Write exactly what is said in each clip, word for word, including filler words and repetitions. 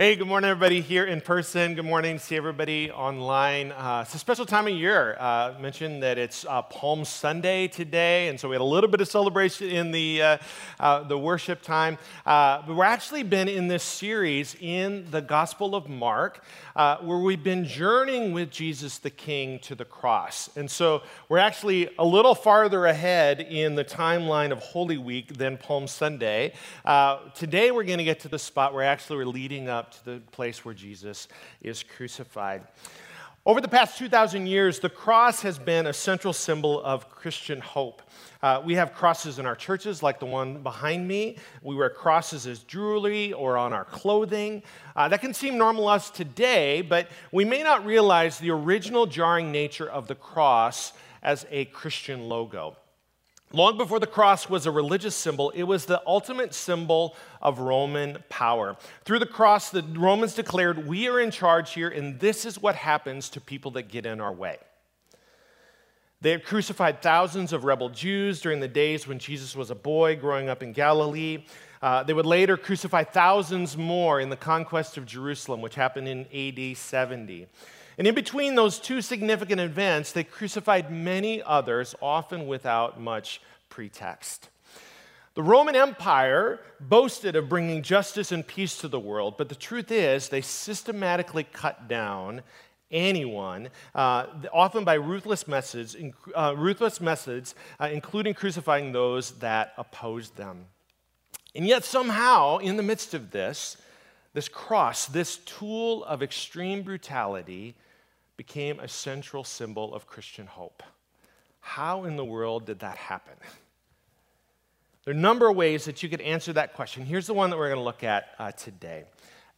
Hey, good morning, everybody here in person. Good morning, see everybody online. Uh, it's a special time of year. Uh, I mentioned that it's uh, Palm Sunday today, and so we had a little bit of celebration in the uh, uh, the worship time. Uh, but we've actually been in this series in the Gospel of Mark, uh, where we've been journeying with Jesus the King to the cross. And so we're actually a little farther ahead in the timeline of Holy Week than Palm Sunday. Uh, today we're going to get to the spot where actually we're leading up to the place where Jesus is crucified. Over the past two thousand years, the cross has been a central symbol of Christian hope. Uh, we have crosses in our churches, like the one behind me. We wear crosses as jewelry or on our clothing. Uh, that can seem normal to us today, but we may not realize the original jarring nature of the cross as a Christian logo. Long before the cross was a religious symbol, it was the ultimate symbol of Roman power. Through the cross, the Romans declared, "We are in charge here, and this is what happens to people that get in our way." They had crucified thousands of rebel Jews during the days when Jesus was a boy growing up in Galilee. Uh, they would later crucify thousands more in the conquest of Jerusalem, which happened in A D seventy. And in between those two significant events, they crucified many others, often without much pretext. The Roman Empire boasted of bringing justice and peace to the world, but the truth is they systematically cut down anyone, uh, often by ruthless methods, uh, ruthless methods uh, including crucifying those that opposed them. And yet somehow, in the midst of this, this cross, this tool of extreme brutality, became a central symbol of Christian hope. How in the world did that happen? There are a number of ways that you could answer that question. Here's the one that we're going to look at uh, today.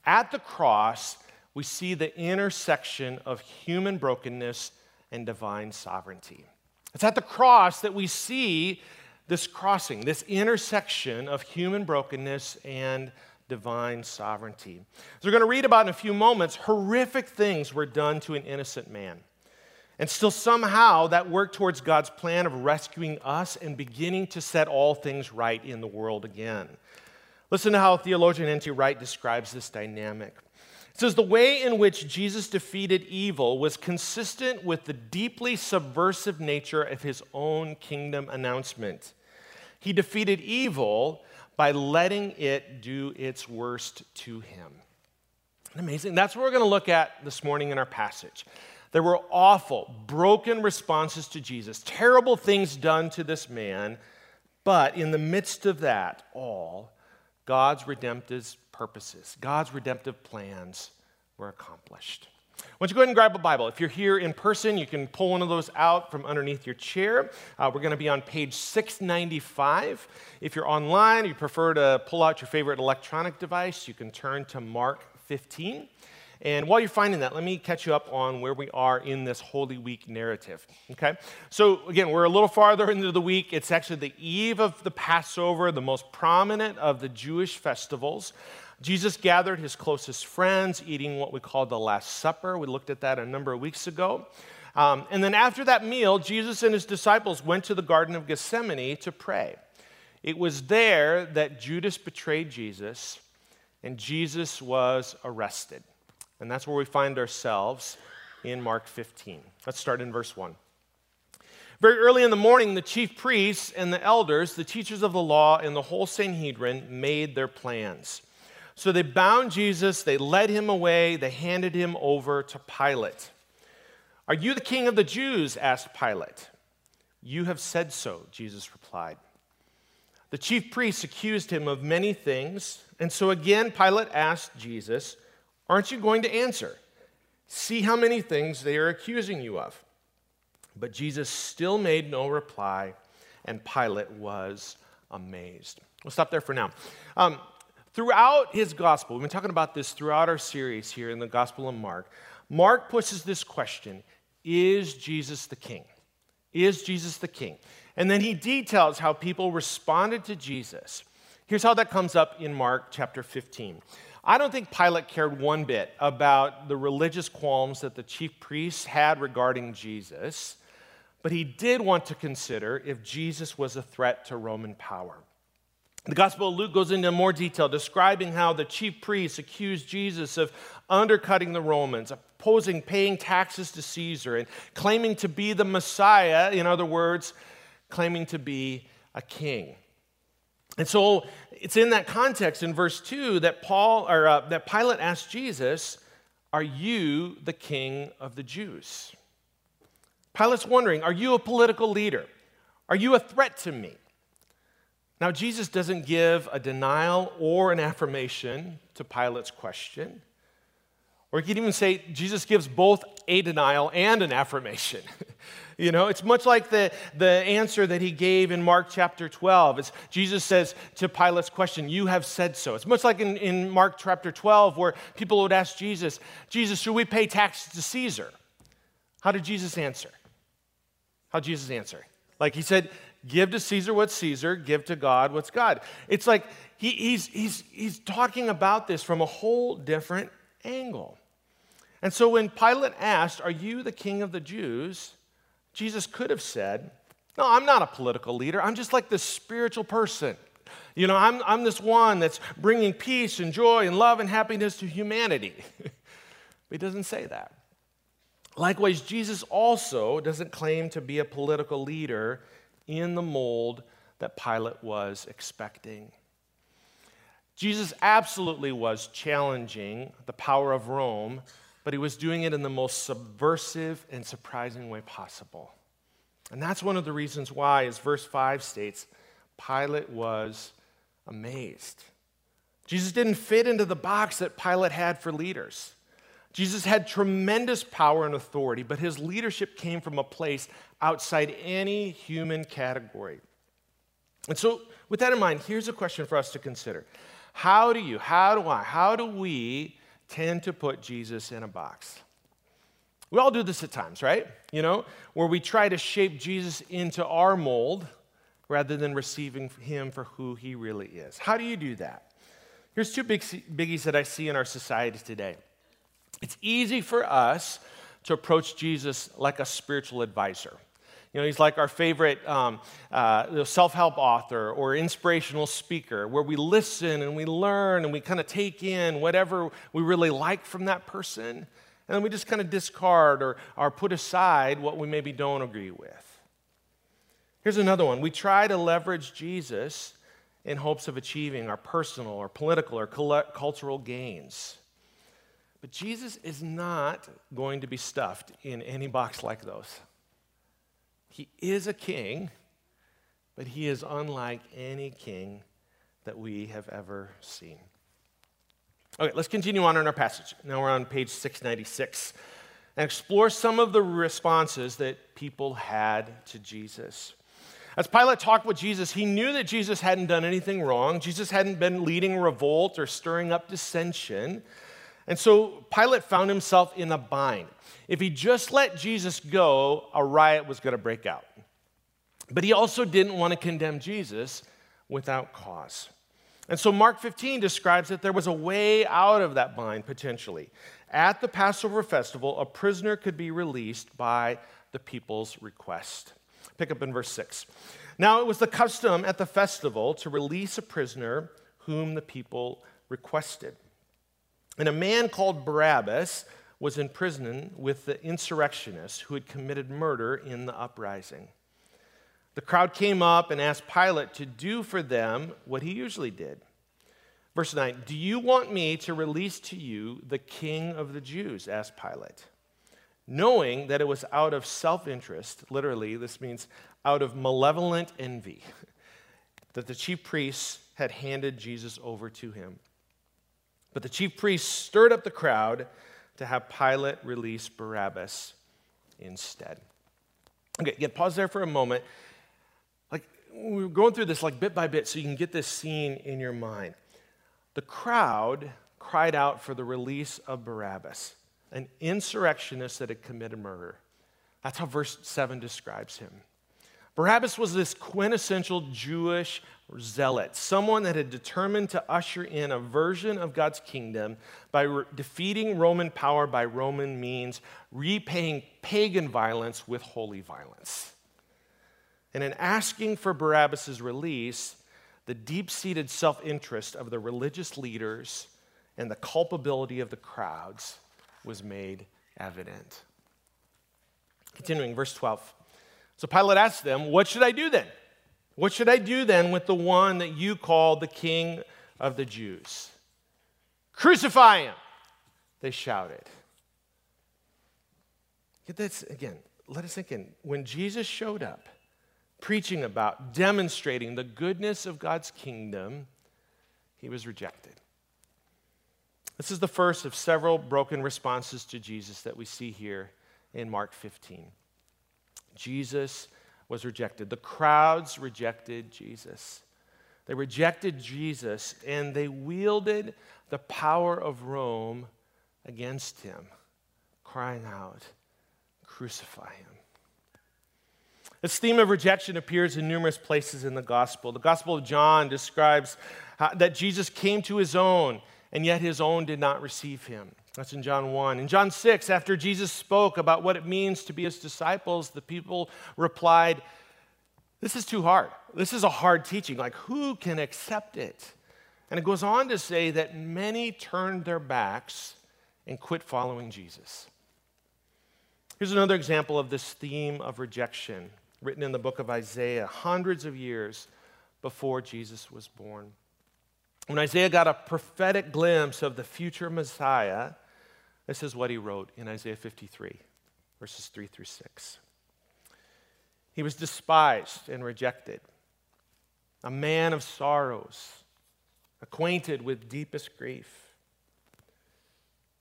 At the cross, we see the intersection of human brokenness and divine sovereignty. It's at the cross that we see this crossing, this intersection of human brokenness and divine sovereignty. As we're going to read about in a few moments, horrific things were done to an innocent man. And still somehow that worked towards God's plan of rescuing us and beginning to set all things right in the world again. Listen to how theologian N T Wright describes this dynamic. It says, "The way in which Jesus defeated evil was consistent with the deeply subversive nature of his own kingdom announcement. He defeated evil by letting it do its worst to him." Amazing. That's what we're going to look at this morning in our passage. There were awful, broken responses to Jesus, terrible things done to this man, but in the midst of that all, God's redemptive purposes, God's redemptive plans were accomplished. Why don't you go ahead and grab a Bible. If you're here in person, you can pull one of those out from underneath your chair. Uh, we're going to be on page six ninety-five. If you're online, you prefer to pull out your favorite electronic device, you can turn to Mark fifteen. And while you're finding that, let me catch you up on where we are in this Holy Week narrative, okay? So again, we're a little farther into the week. It's actually the eve of the Passover, the most prominent of the Jewish festivals. Jesus gathered his closest friends, eating what we call the Last Supper. We looked at that a number of weeks ago. Um, and then after that meal, Jesus and his disciples went to the Garden of Gethsemane to pray. It was there that Judas betrayed Jesus, and Jesus was arrested. And that's where we find ourselves in Mark fifteen. Let's start in verse one. "Very early in the morning, the chief priests and the elders, the teachers of the law, and the whole Sanhedrin made their plans. So they bound Jesus, they led him away, they handed him over to Pilate. 'Are you the king of the Jews?' asked Pilate. 'You have said so,' Jesus replied. The chief priests accused him of many things, and so again Pilate asked Jesus, 'Aren't you going to answer? See how many things they are accusing you of.' But Jesus still made no reply, and Pilate was amazed." We'll stop there for now. Um, Throughout his gospel, we've been talking about this throughout our series here in the Gospel of Mark, Mark pushes this question, is Jesus the king? Is Jesus the king? And then he details how people responded to Jesus. Here's how that comes up in Mark chapter fifteen. I don't think Pilate cared one bit about the religious qualms that the chief priests had regarding Jesus, but he did want to consider if Jesus was a threat to Roman power. The Gospel of Luke goes into more detail, describing how the chief priests accused Jesus of undercutting the Romans, opposing paying taxes to Caesar, and claiming to be the Messiah, in other words, claiming to be a king. And so it's in that context, in verse two, that Paul or uh, that Pilate asked Jesus, "Are you the king of the Jews?" Pilate's wondering, are you a political leader? Are you a threat to me? Now, Jesus doesn't give a denial or an affirmation to Pilate's question. Or you could even say Jesus gives both a denial and an affirmation. You know, it's much like the, the answer that he gave in Mark chapter twelve. It's Jesus says to Pilate's question, "You have said so." It's much like in, in Mark chapter twelve where people would ask Jesus, "Jesus, should we pay taxes to Caesar?" How did Jesus answer? How did Jesus answer? Like he said, "Give to Caesar what's Caesar, give to God what's God." It's like he, he's, he's, he's talking about this from a whole different angle. And so when Pilate asked, "Are you the king of the Jews?" Jesus could have said, "No, I'm not a political leader. I'm just like this spiritual person. You know, I'm, I'm this one that's bringing peace and joy and love and happiness to humanity." But he doesn't say that. Likewise, Jesus also doesn't claim to be a political leader in the mold that Pilate was expecting. Jesus absolutely was challenging the power of Rome, but he was doing it in the most subversive and surprising way possible. And that's one of the reasons why, as verse five states, Pilate was amazed. Jesus didn't fit into the box that Pilate had for leaders. Jesus had tremendous power and authority, but his leadership came from a place outside any human category. And so, with that in mind, here's a question for us to consider. How do you, how do I, how do we tend to put Jesus in a box? We all do this at times, right? You know, where we try to shape Jesus into our mold rather than receiving him for who he really is. How do you do that? Here's two big biggies that I see in our society today. It's easy for us to approach Jesus like a spiritual advisor. You know, he's like our favorite um, uh, self-help author or inspirational speaker, where we listen and we learn and we kind of take in whatever we really like from that person, and then we just kind of discard or, or put aside what we maybe don't agree with. Here's another one. We try to leverage Jesus in hopes of achieving our personal or political or cultural gains. But Jesus is not going to be stuffed in any box like those. He is a king, but he is unlike any king that we have ever seen. Okay, let's continue on in our passage. Now we're on page six ninety-six and explore some of the responses that people had to Jesus. As Pilate talked with Jesus, he knew that Jesus hadn't done anything wrong. Jesus hadn't been leading a revolt or stirring up dissension. And so Pilate found himself in a bind. If he just let Jesus go, a riot was going to break out. But he also didn't want to condemn Jesus without cause. And so Mark fifteen describes that there was a way out of that bind, potentially. At the Passover festival, a prisoner could be released by the people's request. Pick up in verse six. "Now it was the custom at the festival to release a prisoner whom the people requested. And a man called Barabbas was in prison with the insurrectionists who had committed murder in the uprising. The crowd came up and asked Pilate to do for them what he usually did." Verse nine, "Do you want me to release to you the king of the Jews?" asked Pilate. Knowing that it was out of self-interest, literally this means out of malevolent envy, that the chief priests had handed Jesus over to him. But the chief priests stirred up the crowd to have Pilate release Barabbas instead. Okay, yeah, pause there for a moment. Like, we're going through this like bit by bit so you can get this scene in your mind. The crowd cried out for the release of Barabbas, an insurrectionist that had committed murder. That's how verse seven describes him. Barabbas was this quintessential Jewish zealot, someone that had determined to usher in a version of God's kingdom by re- defeating Roman power by Roman means, repaying pagan violence with holy violence. And in asking for Barabbas' release, the deep-seated self-interest of the religious leaders and the culpability of the crowds was made evident. Continuing, verse twelve. So Pilate asked them, what should I do then? What should I do then with the one that you call the King of the Jews? Crucify him, they shouted. Get this again. Let us think in. When Jesus showed up, preaching about, demonstrating the goodness of God's kingdom, he was rejected. This is the first of several broken responses to Jesus that we see here in Mark fifteen. Jesus was rejected. The crowds rejected Jesus. They rejected Jesus, and they wielded the power of Rome against him, crying out, crucify him. This theme of rejection appears in numerous places in the gospel. The Gospel of John describes how, that Jesus came to his own, and yet his own did not receive him. That's in John one. In John six, after Jesus spoke about what it means to be his disciples, the people replied, this is too hard. This is a hard teaching. Like, who can accept it? And it goes on to say that many turned their backs and quit following Jesus. Here's another example of this theme of rejection written in the book of Isaiah, hundreds of years before Jesus was born. When Isaiah got a prophetic glimpse of the future Messiah, this is what he wrote in Isaiah fifty-three, verses three through six. He was despised and rejected, a man of sorrows, acquainted with deepest grief.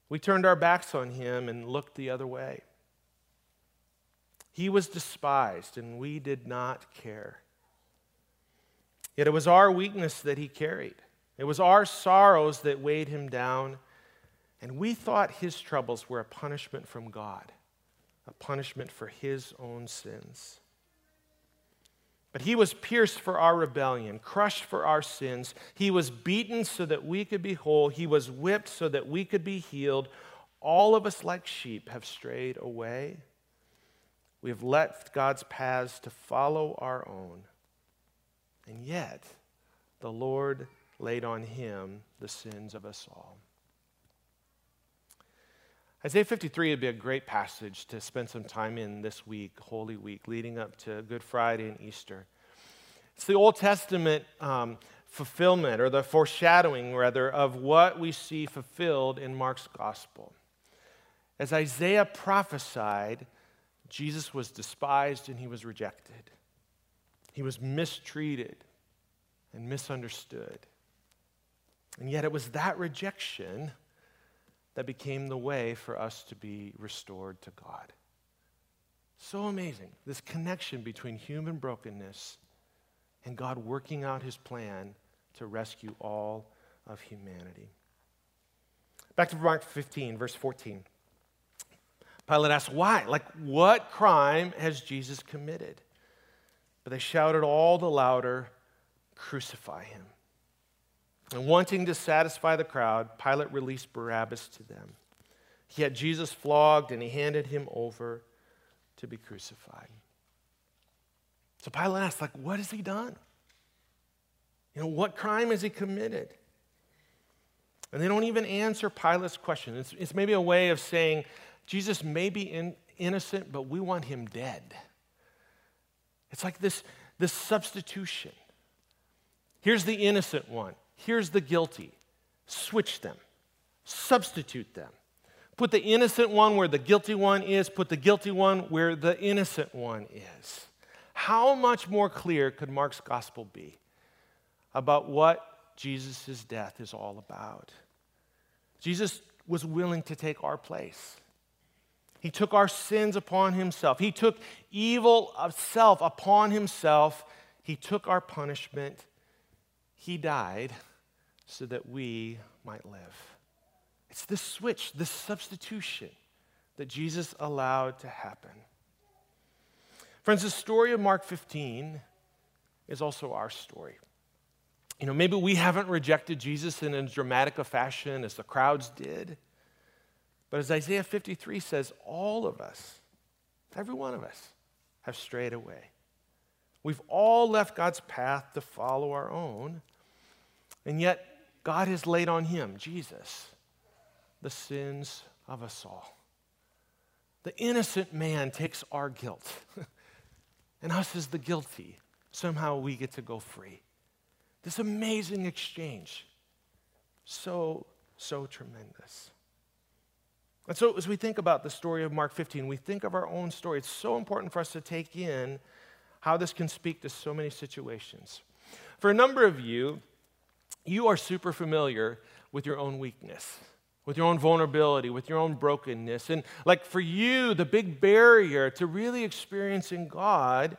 We turned our backs on him and looked the other way. He was despised, and we did not care. Yet it was our weakness that he carried. It was our sorrows that weighed him down, and we thought his troubles were a punishment from God, a punishment for his own sins. But he was pierced for our rebellion, crushed for our sins. He was beaten so that we could be whole. He was whipped so that we could be healed. All of us, like sheep, have strayed away. We have left God's paths to follow our own. And yet, the Lord laid on him the sins of us all. Isaiah fifty-three would be a great passage to spend some time in this week, Holy Week, leading up to Good Friday and Easter. It's the Old Testament um, fulfillment, or the foreshadowing, rather, of what we see fulfilled in Mark's gospel. As Isaiah prophesied, Jesus was despised and he was rejected. He was mistreated and misunderstood. And yet it was that rejection that became the way for us to be restored to God. So amazing, this connection between human brokenness and God working out his plan to rescue all of humanity. Back to Mark fifteen, verse fourteen. Pilate asked, why? Like, what crime has Jesus committed? But they shouted all the louder, crucify him. And wanting to satisfy the crowd, Pilate released Barabbas to them. He had Jesus flogged, and he handed him over to be crucified. So Pilate asked, like, what has he done? You know, what crime has he committed? And they don't even answer Pilate's question. It's, it's maybe a way of saying, Jesus may be in, innocent, but we want him dead. It's like this, this substitution. Here's the innocent one. Here's the guilty. Switch them. Substitute them. Put the innocent one where the guilty one is. Put the guilty one where the innocent one is. How much more clear could Mark's gospel be about what Jesus' death is all about? Jesus was willing to take our place. He took our sins upon himself. He took evil of self upon himself. He took our punishment. He died so that we might live. It's this switch, this substitution that Jesus allowed to happen. Friends, the story of Mark fifteen is also our story. You know, maybe we haven't rejected Jesus in as dramatic a fashion as the crowds did, but as Isaiah fifty-three says, all of us, every one of us, have strayed away. We've all left God's path to follow our own, and yet God has laid on him, Jesus, the sins of us all. The innocent man takes our guilt, and us as the guilty, somehow we get to go free. This amazing exchange, so, so tremendous. And so as we think about the story of Mark fifteen, we think of our own story. It's so important for us to take in how this can speak to so many situations. For a number of you, you are super familiar with your own weakness, with your own vulnerability, with your own brokenness. And like for you, the big barrier to really experiencing God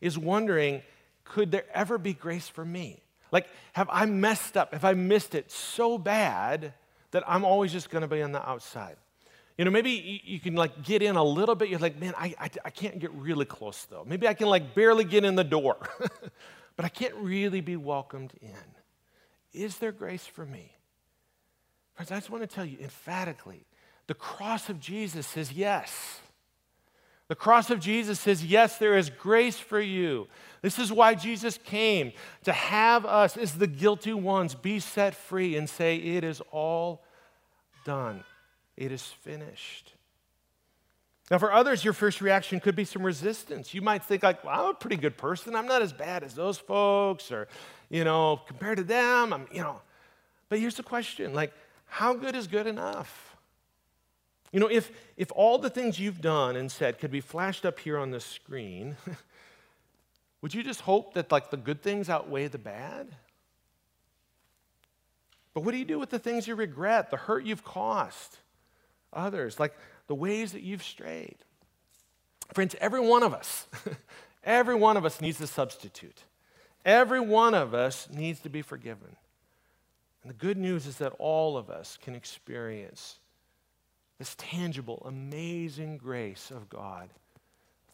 is wondering, could there ever be grace for me? Like, have I messed up? Have I missed it so bad that I'm always just going to be on the outside? You know, maybe you can like get in a little bit. You're like, man, I, I, I can't get really close though. Maybe I can like barely get in the door, but I can't really be welcomed in. Is there grace for me? Friends, I just want to tell you emphatically, the cross of Jesus says yes. The cross of Jesus says, yes, there is grace for you. This is why Jesus came, to have us as the guilty ones be set free and say, it is all done. It is finished. Now, for others, your first reaction could be some resistance. You might think like, well, I'm a pretty good person. I'm not as bad as those folks, or, you know, compared to them, I'm, you know. But here's the question, like, how good is good enough? You know, if, if all the things you've done and said could be flashed up here on the screen, would you just hope that, like, the good things outweigh the bad? But what do you do with the things you regret, the hurt you've caused others, like the ways that you've strayed? Friends, every one of us, every one of us needs a substitute. Every one of us needs to be forgiven. And the good news is that all of us can experience this tangible, amazing grace of God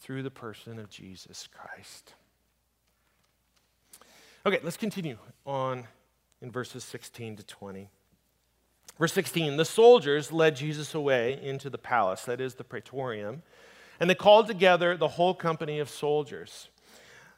through the person of Jesus Christ. Okay, let's continue on in verses sixteen to twenty. Verse sixteen, the soldiers led Jesus away into the palace, that is the Praetorium, and they called together the whole company of soldiers.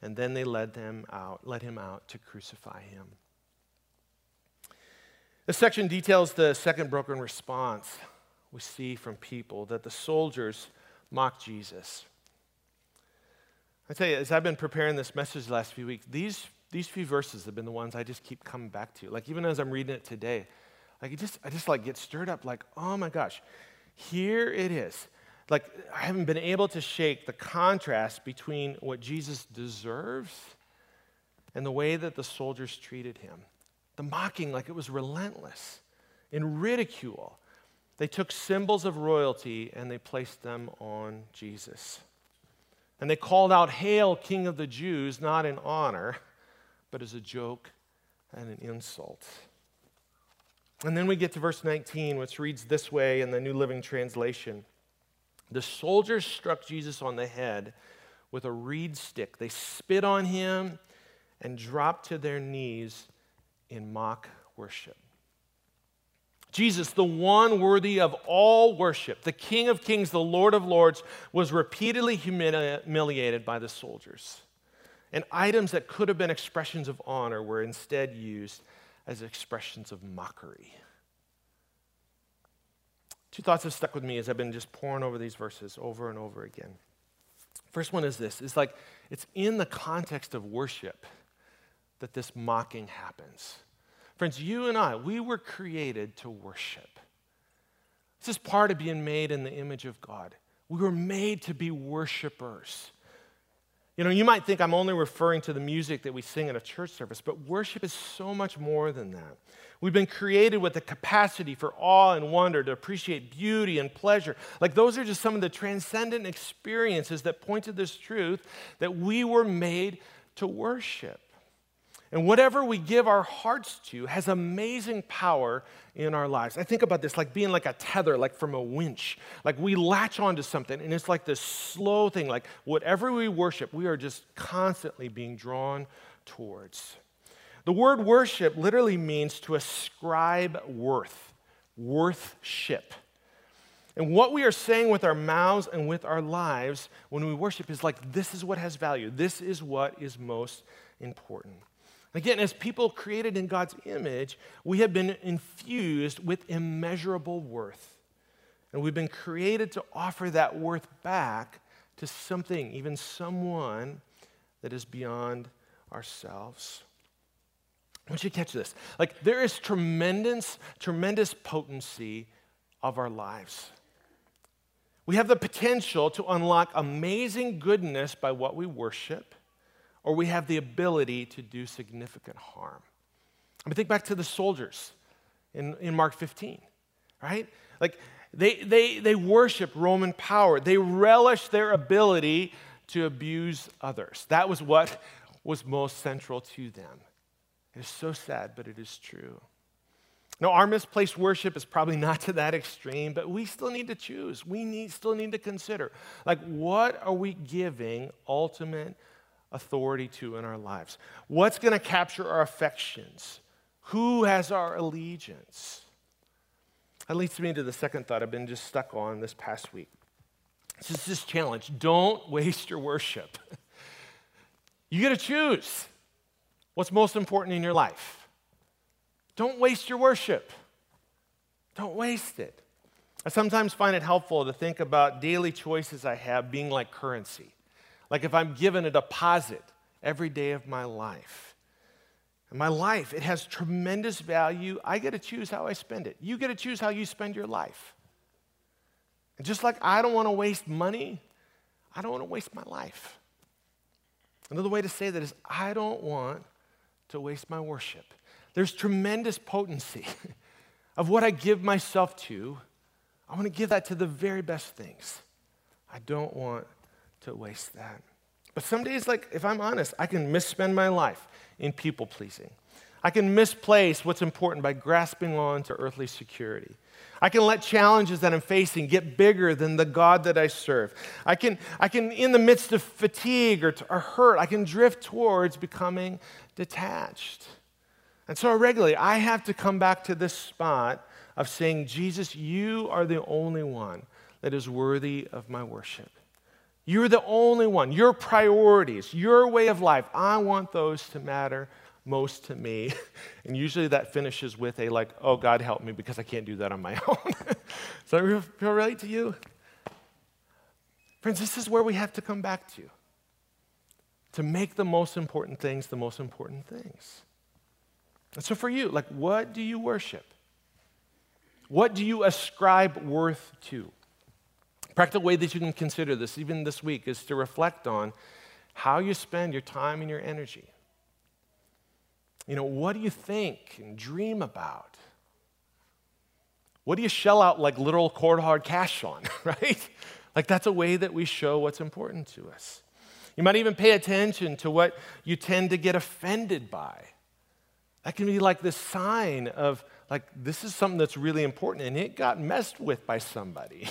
And then they led them out, led him out to crucify him. This section details the second broken response we see from people, that the soldiers mock Jesus. I tell you, as I've been preparing this message the last few weeks, these, these few verses have been the ones I just keep coming back to. Like even as I'm reading it today, like it just, I just like get stirred up like, oh my gosh, here it is. Like I haven't been able to shake the contrast between what Jesus deserves and the way that the soldiers treated him. The mocking, like it was relentless. In ridicule, they took symbols of royalty and they placed them on Jesus. And they called out, "Hail, King of the Jews," not in honor, but as a joke and an insult. And then we get to verse nineteen, which reads this way in the New Living Translation. The soldiers struck Jesus on the head with a reed stick. They spit on him and dropped to their knees in mock worship. Jesus, the one worthy of all worship, the King of Kings, the Lord of Lords, was repeatedly humili- humiliated by the soldiers. And items that could have been expressions of honor were instead used as expressions of mockery. Two thoughts have stuck with me as I've been just pouring over these verses over and over again. First one is this. It's like, it's in the context of worship that this mocking happens. Friends, you and I, we were created to worship. This is part of being made in the image of God. We were made to be worshipers. You know, you might think I'm only referring to the music that we sing at a church service, but worship is so much more than that. We've been created with the capacity for awe and wonder, to appreciate beauty and pleasure. Like, those are just some of the transcendent experiences that point to this truth that we were made to worship. And whatever we give our hearts to has amazing power in our lives. I think about this like being like a tether, like from a winch. Like, we latch onto something, and it's like this slow thing. Like, whatever we worship, we are just constantly being drawn towards. The word worship literally means to ascribe worth, worth-ship. And what we are saying with our mouths and with our lives when we worship is like, this is what has value. This is what is most important. Again, as people created in God's image, we have been infused with immeasurable worth. And we've been created to offer that worth back to something, even someone, that is beyond ourselves. I want you to catch this. Like, there is tremendous, tremendous potency of our lives. We have the potential to unlock amazing goodness by what we worship, or we have the ability to do significant harm. I mean, think back to the soldiers in, in Mark fifteen, right? Like, they, they, they worship Roman power. They relish their ability to abuse others. That was what was most central to them. It is so sad, but it is true. Now, our misplaced worship is probably not to that extreme, but we still need to choose. We need, still need to consider, like, what are we giving ultimate authority to in our lives? What's going to capture our affections? Who has our allegiance? That leads me to the second thought I've been just stuck on this past week. It's just this challenge. Don't waste your worship. You got to choose what's most important in your life. Don't waste your worship. Don't waste it. I sometimes find it helpful to think about daily choices I have being like currency. Like, if I'm given a deposit every day of my life, and my life, it has tremendous value, I get to choose how I spend it. You get to choose how you spend your life. And just like I don't want to waste money, I don't want to waste my life. Another way to say that is, I don't want to waste my worship. There's tremendous potency of what I give myself to. I want to give that to the very best things. I don't want to waste that. But some days, like, if I'm honest, I can misspend my life in people-pleasing. I can misplace what's important by grasping on to earthly security. I can let challenges that I'm facing get bigger than the God that I serve. I can, I can in the midst of fatigue or, or hurt, I can drift towards becoming detached. And so regularly, I have to come back to this spot of saying, Jesus, you are the only one that is worthy of my worship. You're the only one. Your priorities, your way of life, I want those to matter most to me. And usually that finishes with a, like, oh, God, help me, because I can't do that on my own. Does that feel right to you? Friends, this is where we have to come back to, to make the most important things the most important things. And so for you, like, what do you worship? What do you ascribe worth to? A practical way that you can consider this, even this week, is to reflect on how you spend your time and your energy. You know, what do you think and dream about? What do you shell out like literal cold hard cash on, right? Like, that's a way that we show what's important to us. You might even pay attention to what you tend to get offended by. That can be like this sign of, like, this is something that's really important and it got messed with by somebody.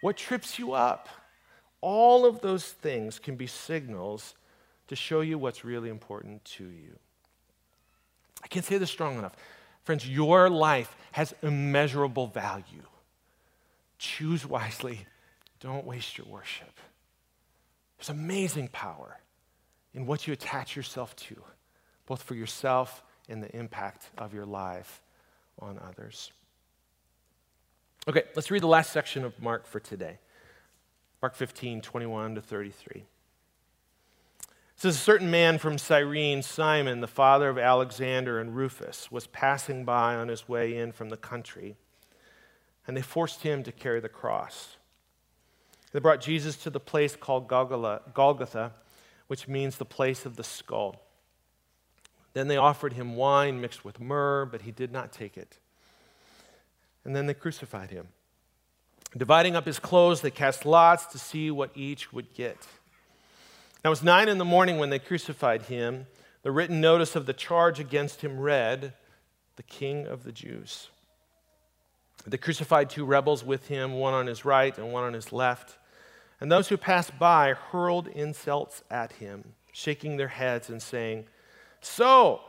What trips you up? All of those things can be signals to show you what's really important to you. I can't say this strong enough. Friends, your life has immeasurable value. Choose wisely. Don't waste your worship. There's amazing power in what you attach yourself to, both for yourself and the impact of your life on others. Okay, let's read the last section of Mark for today. Mark fifteen, twenty-one to thirty-three. It says, a certain man from Cyrene, Simon, the father of Alexander and Rufus, was passing by on his way in from the country, and they forced him to carry the cross. They brought Jesus to the place called Golgotha, which means the place of the skull. Then they offered him wine mixed with myrrh, but he did not take it. And then they crucified him. Dividing up his clothes, they cast lots to see what each would get. Now it was nine in the morning when they crucified him. The written notice of the charge against him read, "The King of the Jews." They crucified two rebels with him, one on his right and one on his left. And those who passed by hurled insults at him, shaking their heads and saying, "So,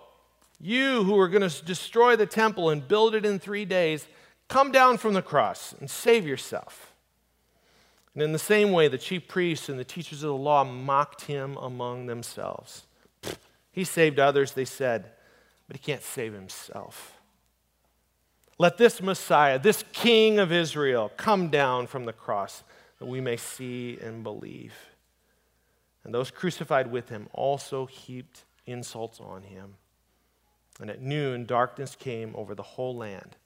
you who are going to destroy the temple and build it in three days, come down from the cross and save yourself." And in the same way, the chief priests and the teachers of the law mocked him among themselves. "He saved others," they said, "but he can't save himself. Let this Messiah, this King of Israel, come down from the cross that we may see and believe." And those crucified with him also heaped insults on him. And at noon, darkness came over the whole land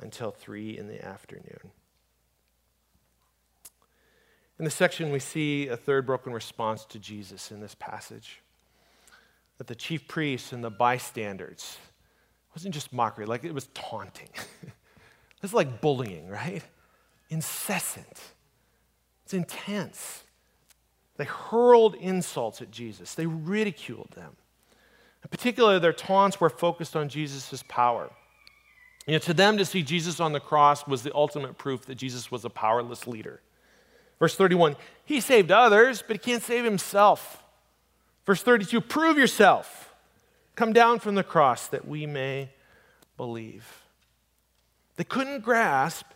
until three in the afternoon. In this section, we see a third broken response to Jesus in this passage. That the chief priests and the bystanders, it wasn't just mockery, like it was taunting. It's like bullying, right? Incessant. It's intense. They hurled insults at Jesus. They ridiculed them. In particular, their taunts were focused on Jesus' power. You know, to them, to see Jesus on the cross was the ultimate proof that Jesus was a powerless leader. Verse thirty-one, "He saved others, but he can't save himself." Verse thirty-two, "Prove yourself. Come down from the cross that we may believe." They couldn't grasp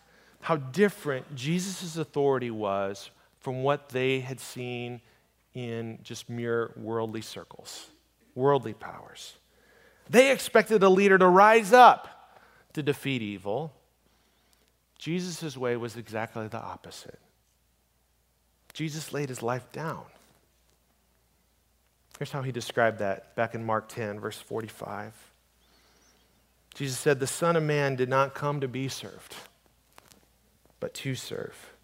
how different Jesus' authority was from what they had seen in just mere worldly circles, worldly powers. They expected a leader to rise up to defeat evil. Jesus' way was exactly the opposite. Jesus laid his life down. Here's how he described that back in Mark ten, verse forty-five. Jesus said, "The Son of Man did not come to be served, but to serve,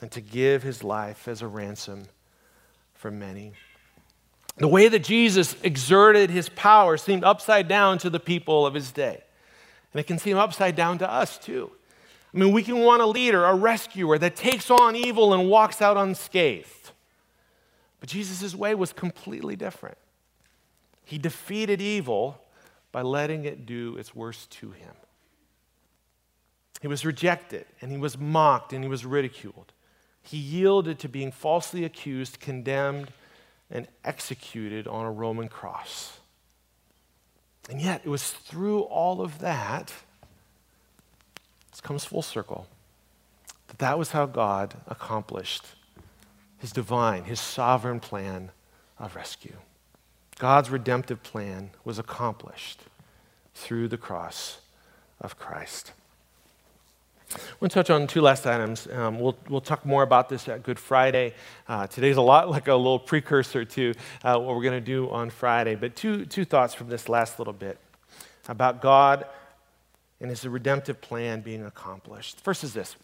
and to give his life as a ransom for many." The way that Jesus exerted his power seemed upside down to the people of his day. And it can seem upside down to us too. I mean, we can want a leader, a rescuer that takes on evil and walks out unscathed. But Jesus' way was completely different. He defeated evil by letting it do its worst to him. He was rejected, and he was mocked, and he was ridiculed. He yielded to being falsely accused, condemned, and executed on a Roman cross. And yet, it was through all of that, this comes full circle, that that was how God accomplished his divine, his sovereign plan of rescue. God's redemptive plan was accomplished through the cross of Christ. We'll touch on two last items. Um, we'll, we'll talk more about this at Good Friday. Uh, today's a lot like a little precursor to uh, what we're going to do on Friday. But two, two thoughts from this last little bit about God and his redemptive plan being accomplished. First is this.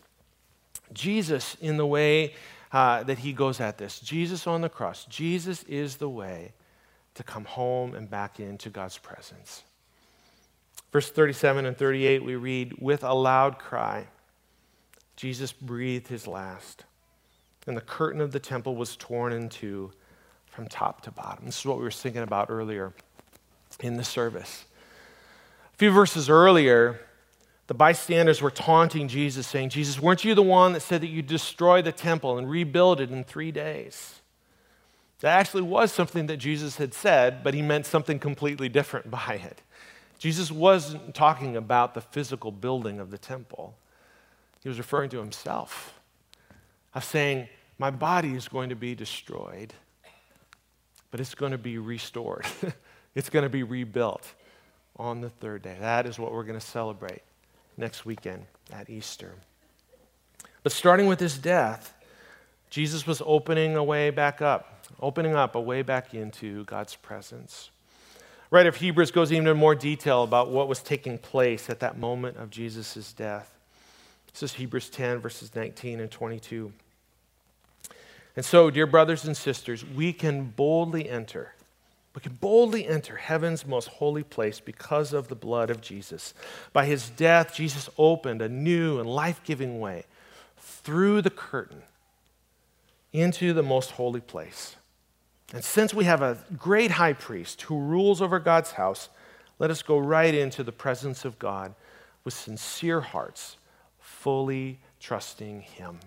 Jesus, in the way uh, that he goes at this, Jesus on the cross, Jesus is the way to come home and back into God's presence. Verse thirty-seven and thirty-eight, we read, "With a loud cry, Jesus breathed his last, and the curtain of the temple was torn in two from top to bottom." This is what we were thinking about earlier in the service. A few verses earlier, the bystanders were taunting Jesus, saying, "Jesus, weren't you the one that said that you'd destroy the temple and rebuild it in three days?" That actually was something that Jesus had said, but he meant something completely different by it. Jesus wasn't talking about the physical building of the temple. He was referring to himself, of saying, "My body is going to be destroyed, but it's going to be restored." It's going to be rebuilt on the third day. That is what we're going to celebrate next weekend at Easter. But starting with his death, Jesus was opening a way back up, opening up a way back into God's presence. The writer of Hebrews goes even into more detail about what was taking place at that moment of Jesus' death. This is Hebrews ten, verses nineteen and twenty-two. And so, dear brothers and sisters, we can boldly enter. We can boldly enter heaven's most holy place because of the blood of Jesus. By his death, Jesus opened a new and life-giving way through the curtain into the most holy place. And since we have a great high priest who rules over God's house, let us go right into the presence of God with sincere hearts, fully trusting him.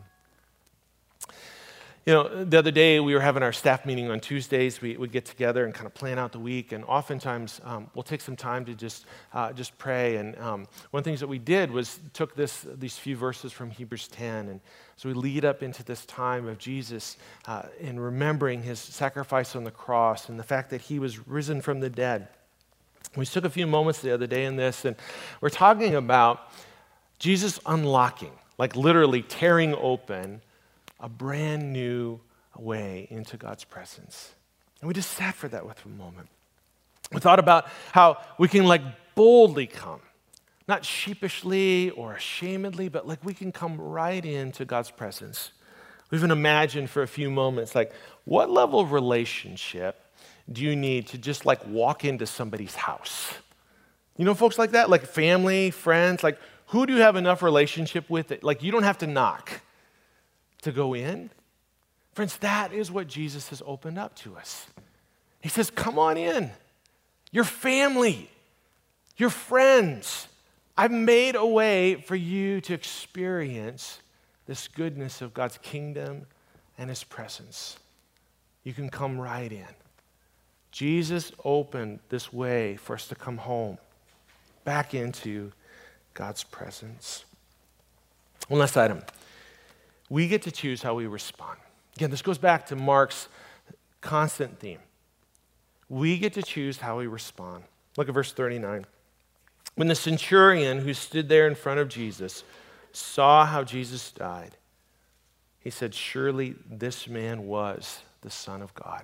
You know, the other day we were having our staff meeting on Tuesdays. We would get together and kind of plan out the week, and oftentimes um, we'll take some time to just uh, just pray. And um, one of the things that we did was took this these few verses from Hebrews ten, and so we lead up into this time of Jesus uh, in remembering his sacrifice on the cross and the fact that he was risen from the dead. We took a few moments the other day in this, and we're talking about Jesus unlocking, like literally tearing open a brand new way into God's presence. And we just sat for that with a moment. We thought about how we can like boldly come, not sheepishly or ashamedly, but like we can come right into God's presence. We even imagined for a few moments, like what level of relationship do you need to just like walk into somebody's house? You know, folks like that, like family, friends, like who do you have enough relationship with that like you don't have to knock to go in? Friends, that is what Jesus has opened up to us. He says, come on in. Your family, your friends. I've made a way for you to experience this goodness of God's kingdom and his presence. You can come right in. Jesus opened this way for us to come home, back into God's presence. One last item. We get to choose how we respond. Again, this goes back to Mark's constant theme. We get to choose how we respond. Look at verse thirty-nine. When the centurion who stood there in front of Jesus saw how Jesus died, he said, "Surely this man was the Son of God."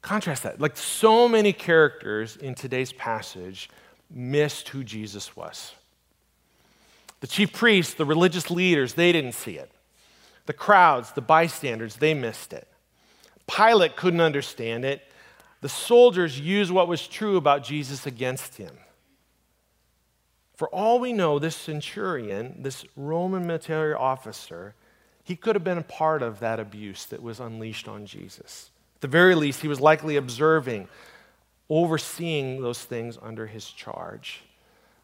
Contrast that. Like so many characters in today's passage missed who Jesus was. The chief priests, the religious leaders, they didn't see it. The crowds, the bystanders, they missed it. Pilate couldn't understand it. The soldiers used what was true about Jesus against him. For all we know, this centurion, this Roman military officer, he could have been a part of that abuse that was unleashed on Jesus. At the very least, he was likely observing, overseeing those things under his charge.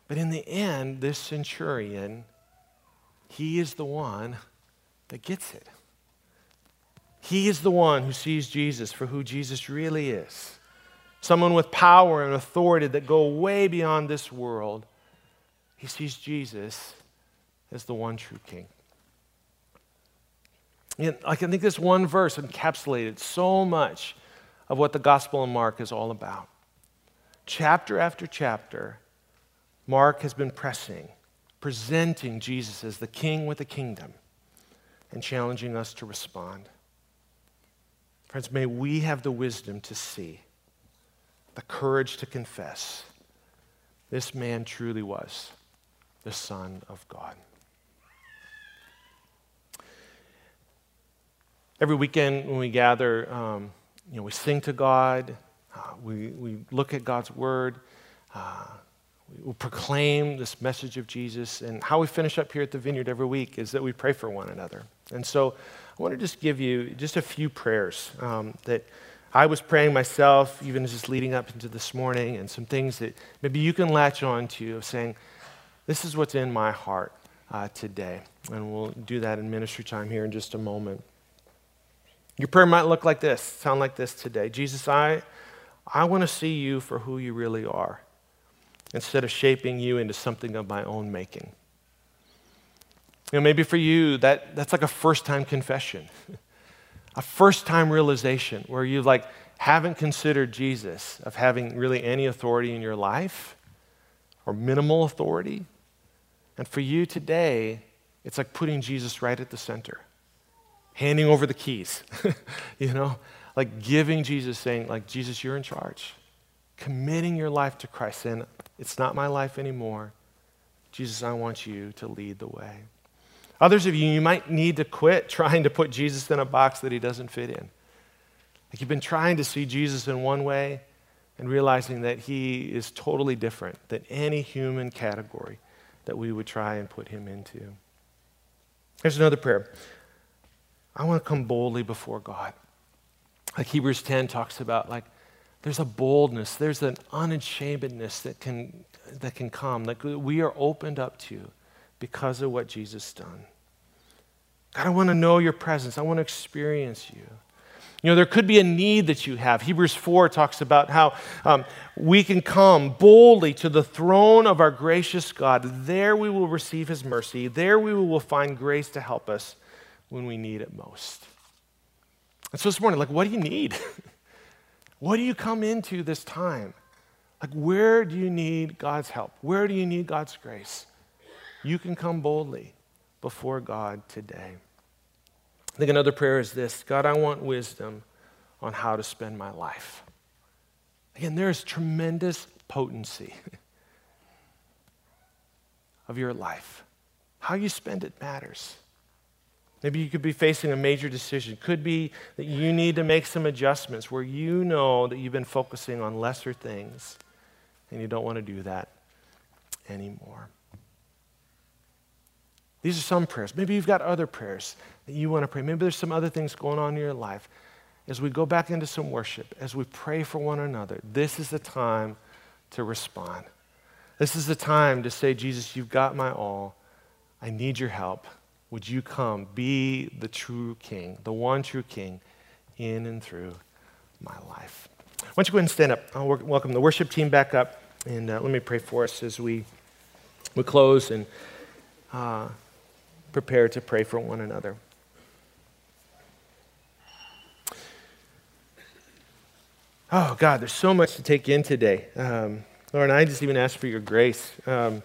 But in the end, this centurion, he is the one that gets it. He is the one who sees Jesus for who Jesus really is. Someone with power and authority that go way beyond this world. He sees Jesus as the one true king. And I think this one verse encapsulated so much of what the Gospel of Mark is all about. Chapter after chapter, Mark has been pressing, presenting Jesus as the king with a kingdom and challenging us to respond. Friends, may we have the wisdom to see, the courage to confess, this man truly was the Son of God. Every weekend when we gather, um, you know, we sing to God, uh, we, we look at God's word, uh, we proclaim this message of Jesus, and how we finish up here at the Vineyard every week is that we pray for one another. And so I want to just give you just a few prayers um, that I was praying myself, even just leading up into this morning, and some things that maybe you can latch on to of saying, this is what's in my heart uh, today. And we'll do that in ministry time here in just a moment. Your prayer might look like this, sound like this today. Jesus, I, I want to see you for who you really are, instead of shaping you into something of my own making. You know, maybe for you, that, that's like a first-time confession, a first-time realization where you like haven't considered Jesus of having really any authority in your life or minimal authority. And for you today, it's like putting Jesus right at the center, handing over the keys, you know, like giving Jesus, saying like, Jesus, you're in charge, committing your life to Christ and it's not my life anymore. Jesus, I want you to lead the way. Others of you, you might need to quit trying to put Jesus in a box that he doesn't fit in. Like you've been trying to see Jesus in one way and realizing that he is totally different than any human category that we would try and put him into. Here's another prayer. I want to come boldly before God. Like Hebrews ten talks about, like, there's a boldness, there's an unashamedness that can, that can come, like we are opened up to because of what Jesus done. God, I want to know your presence. I want to experience you. You know, there could be a need that you have. Hebrews four talks about how um, we can come boldly to the throne of our gracious God. There we will receive his mercy. There we will find grace to help us when we need it most. And so this morning, like, what do you need? What do you come into this time? Like, where do you need God's help? Where do you need God's grace? You can come boldly before God today. I think another prayer is this: God, I want wisdom on how to spend my life. Again, there is tremendous potency of your life. How you spend it matters. Maybe you could be facing a major decision. Could be that you need to make some adjustments where you know that you've been focusing on lesser things and you don't want to do that anymore. These are some prayers. Maybe you've got other prayers that you want to pray. Maybe there's some other things going on in your life. As we go back into some worship, as we pray for one another, this is the time to respond. This is the time to say, Jesus, you've got my all. I need your help. Would you come be the true king, the one true king in and through my life? Why don't you go ahead and stand up? I'll work, welcome the worship team back up, and uh, let me pray for us as we, we close and uh, prepare to pray for one another. Oh, God, there's so much to take in today. Um, Lord, I just even ask for your grace. Um,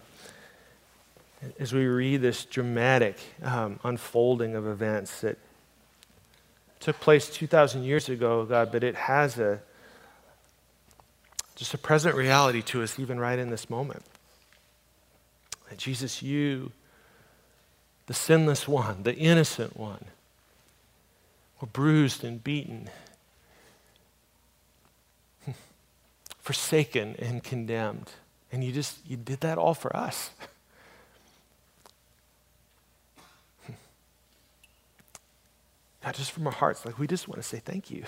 As we read this dramatic um, unfolding of events that took place two thousand years ago, God, but it has a just a present reality to us even right in this moment. And Jesus, you, the sinless one, the innocent one, were bruised and beaten, forsaken and condemned. And you just, you did that all for us. God, just from our hearts, like we just want to say thank you.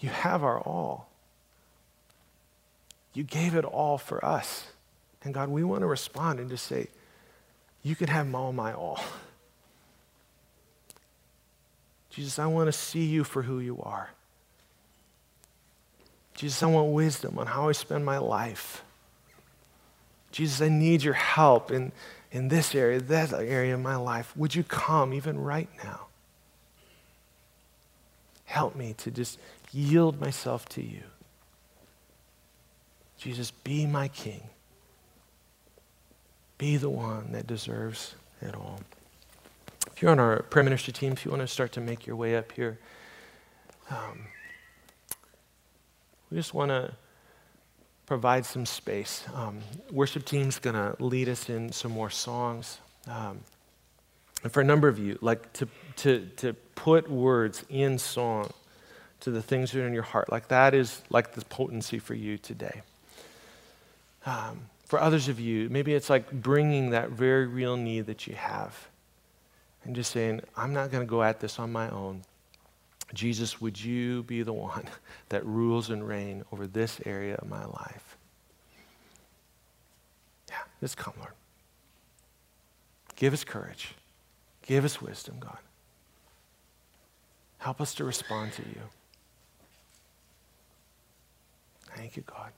You have our all. You gave it all for us. And God, we want to respond and just say, you can have all my all. Jesus, I want to see you for who you are. Jesus, I want wisdom on how I spend my life. Jesus, I need your help in, in this area, that area of my life. Would you come even right now? Help me to just yield myself to you. Jesus, be my king. Be the one that deserves it all. If you're on our prayer ministry team, if you want to start to make your way up here, um, we just want to provide some space. Um, worship team's going to lead us in some more songs. Um, and for a number of you, like to to to put words in song to the things that are in your heart. Like that is like the potency for you today. Um, for others of you, maybe it's like bringing that very real need that you have and just saying, I'm not going to go at this on my own. Jesus, would you be the one that rules and reigns over this area of my life? Yeah, just come, Lord. Give us courage. Give us wisdom, God. Help us to respond to you. Thank you, God.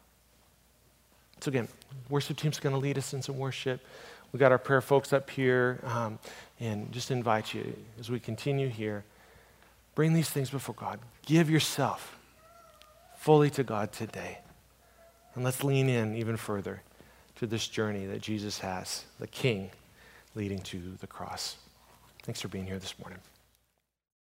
So again, worship team's going to lead us in some worship. We got our prayer folks up here, um, and just invite you as we continue here. Bring these things before God. Give yourself fully to God today. And let's lean in even further to this journey that Jesus has, the King leading to the cross. Thanks for being here this morning.